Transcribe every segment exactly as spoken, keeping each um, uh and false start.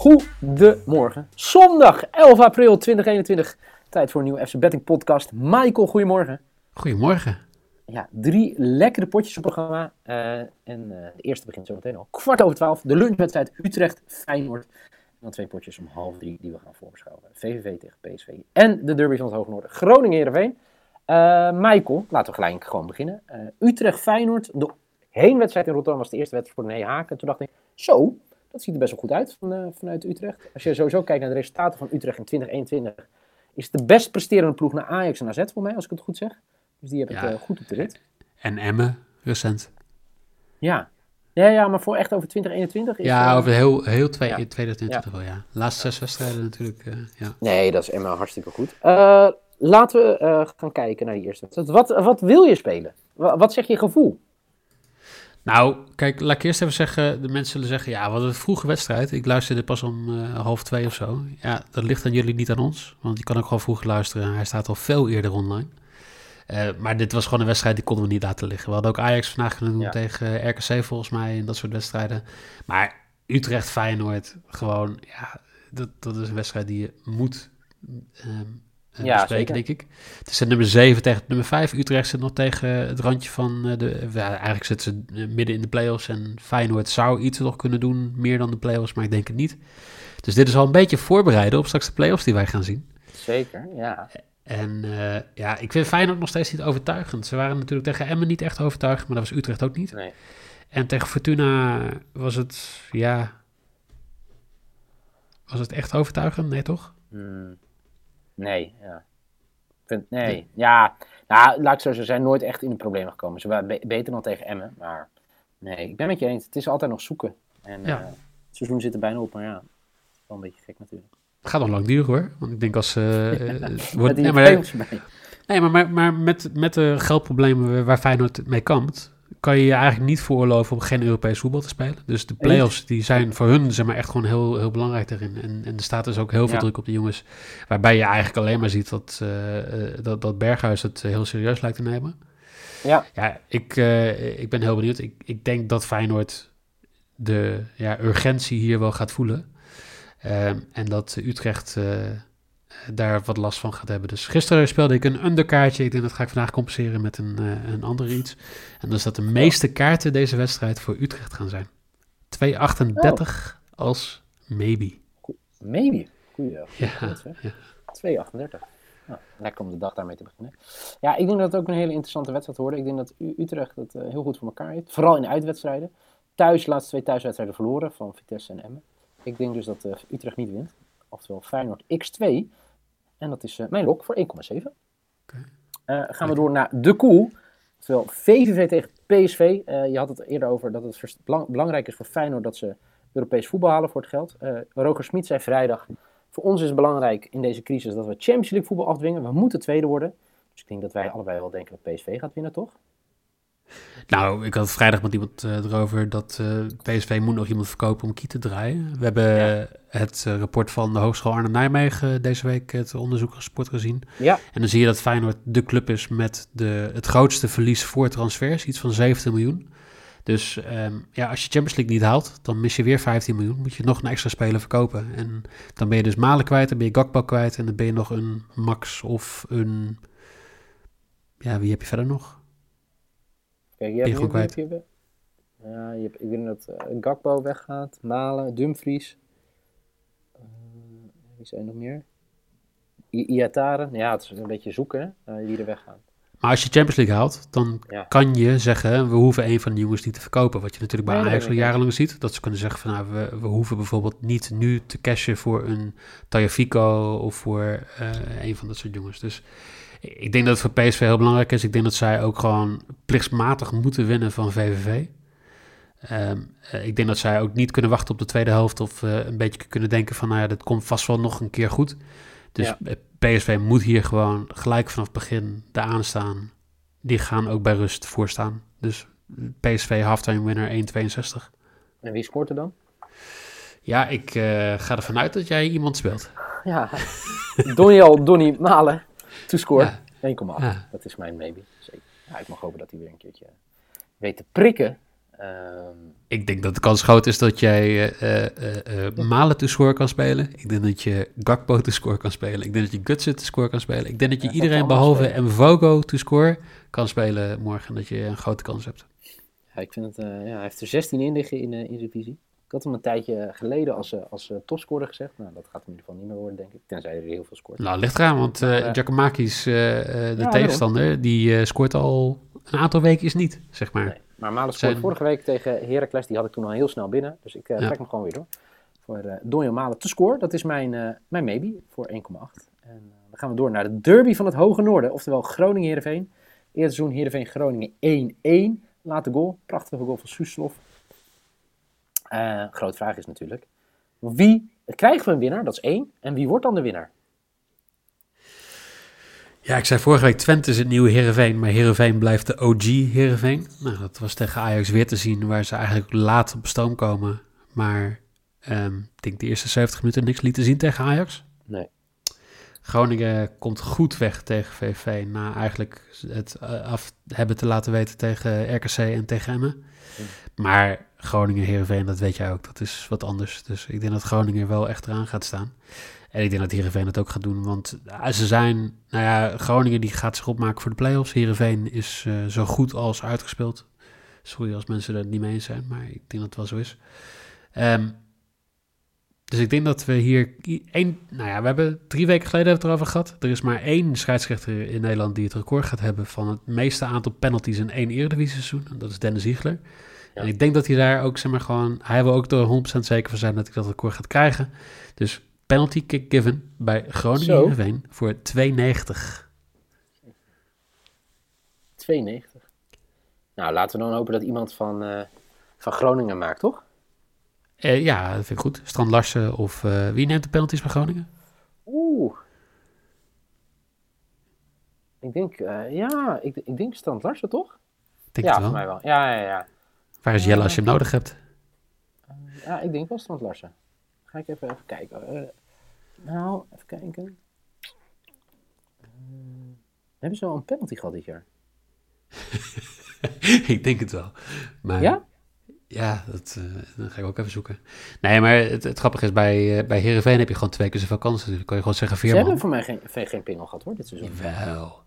Goedemorgen. Zondag elf april tweeduizend eenentwintig. Tijd voor een nieuwe F C Betting Podcast. Michael, goedemorgen. Goedemorgen. Ja, drie lekkere potjes op het programma. Uh, en uh, de eerste begint zo meteen al. Kwart over twaalf. De lunchwedstrijd Utrecht, Feyenoord. En dan twee potjes om half drie die we gaan voorbeschouwen. V V V tegen P S V. En de derby van het Hoge Noorden. Groningen, Heerenveen. Uh, Michael, laten we gelijk gewoon beginnen. Uh, Utrecht, Feyenoord. De heenwedstrijd in Rotterdam was de eerste wedstrijd voor de Haken. En toen dacht ik, zo... Dat ziet er best wel goed uit van, uh, vanuit Utrecht. Als je sowieso kijkt naar de resultaten van Utrecht in twintig eenentwintig... is het de best presterende ploeg naar Ajax en A Z voor mij, als ik het goed zeg. Dus die heb ik ja. uh, goed op de rit. En Emmen, recent. Ja. Ja, ja, maar voor echt over twintig eenentwintig? Is ja, over heel, heel twee, ja. twintig eenentwintig ja. wel, ja. Laatste zes wedstrijden natuurlijk, uh, ja. Nee, dat is Emmen hartstikke goed. Uh, laten we uh, gaan kijken naar die eerste wedstrijd. Wat, wat wil je spelen? Wat, wat zeg je gevoel? Nou, kijk, laat ik eerst even zeggen, de mensen zullen zeggen, ja, wat een vroege wedstrijd. Ik luisterde pas om uh, half twee of zo. Ja, dat ligt aan jullie, niet aan ons. Want je kan ook gewoon vroeg luisteren. Hij staat al veel eerder online. Uh, maar dit was gewoon een wedstrijd, die konden we niet laten liggen. We hadden ook Ajax vandaag kunnen doen ja. tegen R K C volgens mij en dat soort wedstrijden. Maar Utrecht, Feyenoord, gewoon, ja, dat, dat is een wedstrijd die je moet um, ja, bespreken, zeker. Denk ik. Het is de nummer zeven tegen nummer vijf. Utrecht zit nog tegen het randje van de... Ja, eigenlijk zitten ze midden in de play-offs en Feyenoord zou iets nog kunnen doen, meer dan de play-offs, maar ik denk het niet. Dus dit is al een beetje voorbereiden op straks de play-offs die wij gaan zien. Zeker, ja. En uh, ja, ik vind Feyenoord nog steeds niet overtuigend. Ze waren natuurlijk tegen Emmen niet echt overtuigend, maar dat was Utrecht ook niet. Nee. En tegen Fortuna was het, ja... Was het echt overtuigend? Nee, toch? Hmm. Nee, ja. Vind, nee. nee. Ja, nou, laat ik zo, ze zijn nooit echt in de problemen gekomen. Ze waren be- beter dan tegen Emmen, maar nee, ik ben met je eens. Het is altijd nog zoeken. En ja. uh, het seizoen zit er bijna op, maar ja, wel een beetje gek natuurlijk. Het gaat nog lang duren hoor, want ik denk als... Uh, wordt, nee, maar, nee, maar, maar, maar met, met de geldproblemen waar Feyenoord mee kampt, kan je je eigenlijk niet veroorloven om geen Europees voetbal te spelen. Dus de play-offs die zijn voor hun zeg maar, echt gewoon heel, heel belangrijk daarin. En, en er staat dus ook heel veel ja. druk op de jongens. Waarbij je eigenlijk alleen maar ziet dat, uh, dat, dat Berghuis het heel serieus lijkt te nemen. Ja, ja ik, uh, ik ben heel benieuwd. Ik, ik denk dat Feyenoord de ja, urgentie hier wel gaat voelen. Uh, en dat Utrecht uh, daar wat last van gaat hebben. Dus gisteren speelde ik een underkaartje. Ik denk dat ga ik vandaag compenseren met een, uh, een ander iets. En dat is dat de meeste kaarten deze wedstrijd voor Utrecht gaan zijn. twee komma achtendertig oh. als maybe. Go- maybe? Goeie. Ja, ja. twee komma achtendertig. Nou, lekker om de dag daarmee te beginnen. Ja, ik denk dat het ook een hele interessante wedstrijd wordt. Ik denk dat U- Utrecht het uh, heel goed voor elkaar heeft. Vooral in de uitwedstrijden. Thuis, laatste twee thuiswedstrijden verloren van Vitesse en Emmen. Ik denk dus dat uh, Utrecht niet wint. Oftewel Feyenoord x twee. En dat is uh, mijn lok voor één komma zeven. Okay. Uh, gaan we door naar de koel. Terwijl V V V tegen P S V. Uh, je had het eerder over dat het vers- belang- belangrijk is voor Feyenoord dat ze Europees voetbal halen voor het geld. Uh, Roger Smit zei vrijdag. Voor ons is het belangrijk in deze crisis dat we Champions League voetbal afdwingen. We moeten tweede worden. Dus ik denk dat wij allebei wel denken dat P S V gaat winnen, toch? Nou, ik had vrijdag met iemand uh, erover dat uh, P S V moet nog iemand verkopen om kiet te draaien. We hebben ja. het uh, rapport van de Hogeschool Arnhem Nijmegen deze week, het onderzoeksrapport gezien. Ja. En dan zie je dat Feyenoord de club is met de, het grootste verlies voor transfers, iets van zeventien miljoen. Dus um, ja, als je Champions League niet haalt, dan mis je weer vijftien miljoen. Moet je nog een extra speler verkopen. En dan ben je dus Malen kwijt, dan ben je Gakpo kwijt en dan ben je nog een Max of een... Ja, wie heb je verder nog? Kijk, je hebt nu, kwijt. Je hebt, ja, je hebt, ik denk dat uh, Gakpo weggaat, Malen, Dumfries. Uh, wie zijn er nog meer? I- Iataren. Ja, het is een beetje zoeken uh, wie er weggaat. Maar als je Champions League haalt, dan ja. kan je zeggen... we hoeven een van de jongens niet te verkopen. Wat je natuurlijk bij nee, Ajax al jarenlang ziet. Dat ze kunnen zeggen van... Nou, we, we hoeven bijvoorbeeld niet nu te cashen voor een Tajafico... of voor uh, een van dat soort jongens. Dus... Ik denk dat het voor P S V heel belangrijk is. Ik denk dat zij ook gewoon plichtsmatig moeten winnen van V V V. Um, ik denk dat zij ook niet kunnen wachten op de tweede helft... of uh, een beetje kunnen denken van... nou ja, dat komt vast wel nog een keer goed. Dus ja. P S V moet hier gewoon gelijk vanaf het begin de aanstaan. Die gaan ook bij rust voorstaan. Dus P S V halftime winner één komma tweeënzestig. En wie scoort er dan? Ja, ik uh, ga ervan uit dat jij iemand speelt. Ja, Donyell Donny Malen... To score, ja. één komma acht. Ja. Dat is mijn maybe. Zeker. Ja, ik mag hopen dat hij weer een keertje weet te prikken. Uh, Um, ik denk dat de kans groot is dat jij uh, uh, uh, Malen to score kan spelen. Ik denk dat je Gakpo to score kan spelen. Ik denk dat je Gutsen to score kan spelen. Ik denk dat je ja, iedereen behalve Mvogo to score kan spelen morgen. En dat je een grote kans hebt. Ja, ik vind het, uh, ja, hij heeft er zestien in liggen in, uh, in de divisie. Ik had hem een tijdje geleden als, uh, als uh, topscorer gezegd. Nou, dat gaat in ieder geval niet meer worden, denk ik. Tenzij er heel veel scoort. Nou, ligt eraan, want uh, uh, Giacomaki's, uh, de ja, tegenstander, ja, die uh, scoort al een aantal weken is niet, zeg maar. Nee. Maar Malen scoort Zijn... vorige week tegen Heracles. Die had ik toen al heel snel binnen. Dus ik uh, trek ja. hem gewoon weer door. Voor uh, Donyell Malen te scoren. Dat is mijn, uh, mijn maybe voor één komma acht. En uh, dan gaan we door naar de derby van het Hoge Noorden. Oftewel Groningen-Heerenveen. Eerder seizoen Heerenveen-Groningen één-één. Late goal. Prachtige goal van Susloff. Uh, groot vraag is natuurlijk. Wie krijgen we een winnaar? Dat is één. En wie wordt dan de winnaar? Ja, ik zei vorige week Twente is het nieuwe Heerenveen, maar Heerenveen blijft de O G Heerenveen. Nou, dat was tegen Ajax weer te zien, waar ze eigenlijk laat op stoom komen. Maar um, ik denk de eerste zeventig minuten niks lieten zien tegen Ajax. Nee. Groningen komt goed weg tegen V V V na eigenlijk het af hebben te laten weten tegen R K C en tegen Emmen. Hm. Maar Groningen, Heerenveen, dat weet jij ook, dat is wat anders. Dus ik denk dat Groningen wel echt eraan gaat staan. En ik denk dat Heerenveen het ook gaat doen, want ze zijn, nou ja, Groningen die gaat zich opmaken voor de play-offs. Heerenveen is uh, zo goed als uitgespeeld. Sorry als mensen er niet mee eens zijn, maar ik denk dat het wel zo is. Um, dus ik denk dat we hier, één, nou ja, we hebben drie weken geleden hebben we het erover gehad. Er is maar één scheidsrechter in Nederland die het record gaat hebben van het meeste aantal penalties in één Eredivisie-seizoen. En dat is Dennis Ziegler. Ja. En ik denk dat hij daar ook, zeg maar gewoon, hij wil ook er honderd procent zeker van zijn dat hij dat record gaat krijgen. Dus penalty kick given bij Groningen-Heerenveen voor twee negentig. twee negentig. Nou, laten we dan hopen dat iemand van, uh, van Groningen maakt, toch? Eh, ja, dat vind ik goed. Strand Larsen of uh, wie neemt de penalties bij Groningen? Oeh. Ik denk, uh, ja, ik, ik denk Strand Larsen, toch? Ik denk ja, het wel. Voor mij wel. Ja, ja, ja. Waar is Jelle als je hem nodig hebt? Uh, ja, ik denk wel Strand Larsen. Ga ik even, even kijken. Uh, nou, even kijken. Uh, hebben ze al een penalty gehad dit jaar? Ik denk het wel. Maar, ja? Ja, dat, uh, dat ga ik ook even zoeken. Nee, maar het, het grappige is, bij, uh, bij Heerenveen heb je gewoon twee keer zoveel kansen. Dus dan kan je gewoon zeggen Veerman. Ze hebben voor mij geen, geen pingel gehad hoor, dit seizoen. Wel.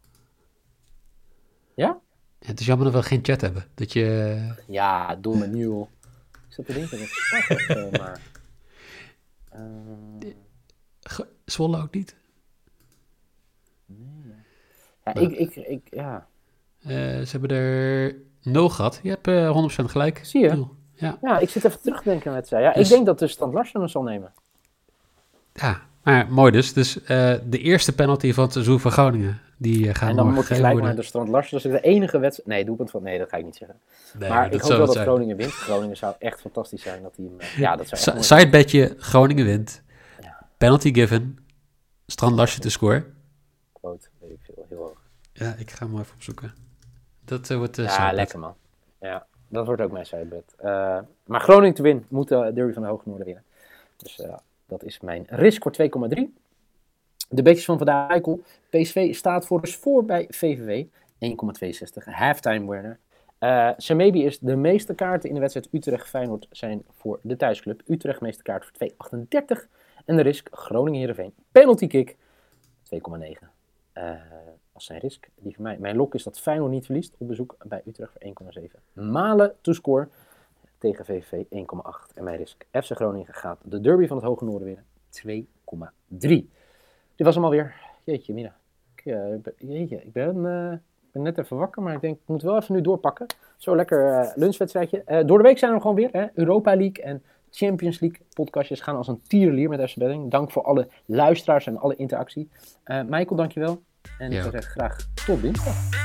Ja? Ja, het is jammer dat we geen chat hebben. Dat je... Ja, doe me nieuw. Ik zat te denken dat ik het uh, maar... Uh... Zwolle ook niet? Nee. Ja, ik, ik, ik, ja. Uh, ze hebben er nul gehad. Je hebt uh, honderd procent gelijk. Zie je? Ja. ja, ik zit even terugdenken met zij. Ja, dus... Ik denk dat de Strand Larsen hem zal nemen. Ja, maar mooi dus. Dus uh, de eerste penalty van het seizoen van Groningen. Die uh, gaan en dan moet je gelijk naar de Strand Larsen. Dat is de enige wedstrijd. Nee, doelpunt van... Nee, dat ga ik niet zeggen. Nee, maar ik hoop wel dat zijn. Groningen wint. Groningen zou echt fantastisch zijn. Dat die, uh, ja, dat zou echt sidebedje, Groningen wint. Ja. Penalty given. Strand Larsen te scoren. Quote, weet ik veel. Heel hoog. Ja, ik ga hem even opzoeken. Dat uh, wordt... Uh, ja, sidebed. Lekker man. Ja, dat wordt ook mijn sidebed. Uh, maar Groningen te winnen moet de derby van de Hoge Noorden winnen. Dus ja, uh, dat is mijn risk voor twee komma drie. De beetjes van vandaag, Eikel. P S V staat voor dus voor bij V V V. één komma tweeënzestig, halftime winner. Uh, Samebi is de meeste kaarten in de wedstrijd Utrecht-Feyenoord zijn voor de thuisclub. Utrecht meeste kaart voor twee komma achtendertig. En de risk Groningen-Heerenveen. Penalty kick twee komma negen. Uh, als zijn risk. Die voor mij. Mijn lok is dat Feyenoord niet verliest. Op bezoek bij Utrecht voor één komma zeven. Malen to score tegen V V V één komma acht. En mijn risk F C Groningen gaat de derby van het Hoge Noorden winnen. twee komma drie. Dit was hem alweer. Jeetje, Mina. Ik, uh, jeetje, ik ben, uh, ben net even wakker, maar ik denk, ik moet wel even nu doorpakken. Zo lekker uh, lunchwedstrijdje. Uh, door de week zijn we gewoon weer. Hè? Europa League en Champions League podcastjes gaan als een tierenlier met F C Betting. Dank voor alle luisteraars en alle interactie. Uh, Michael, dankjewel. En ja. Ik zeg graag tot dinsdag.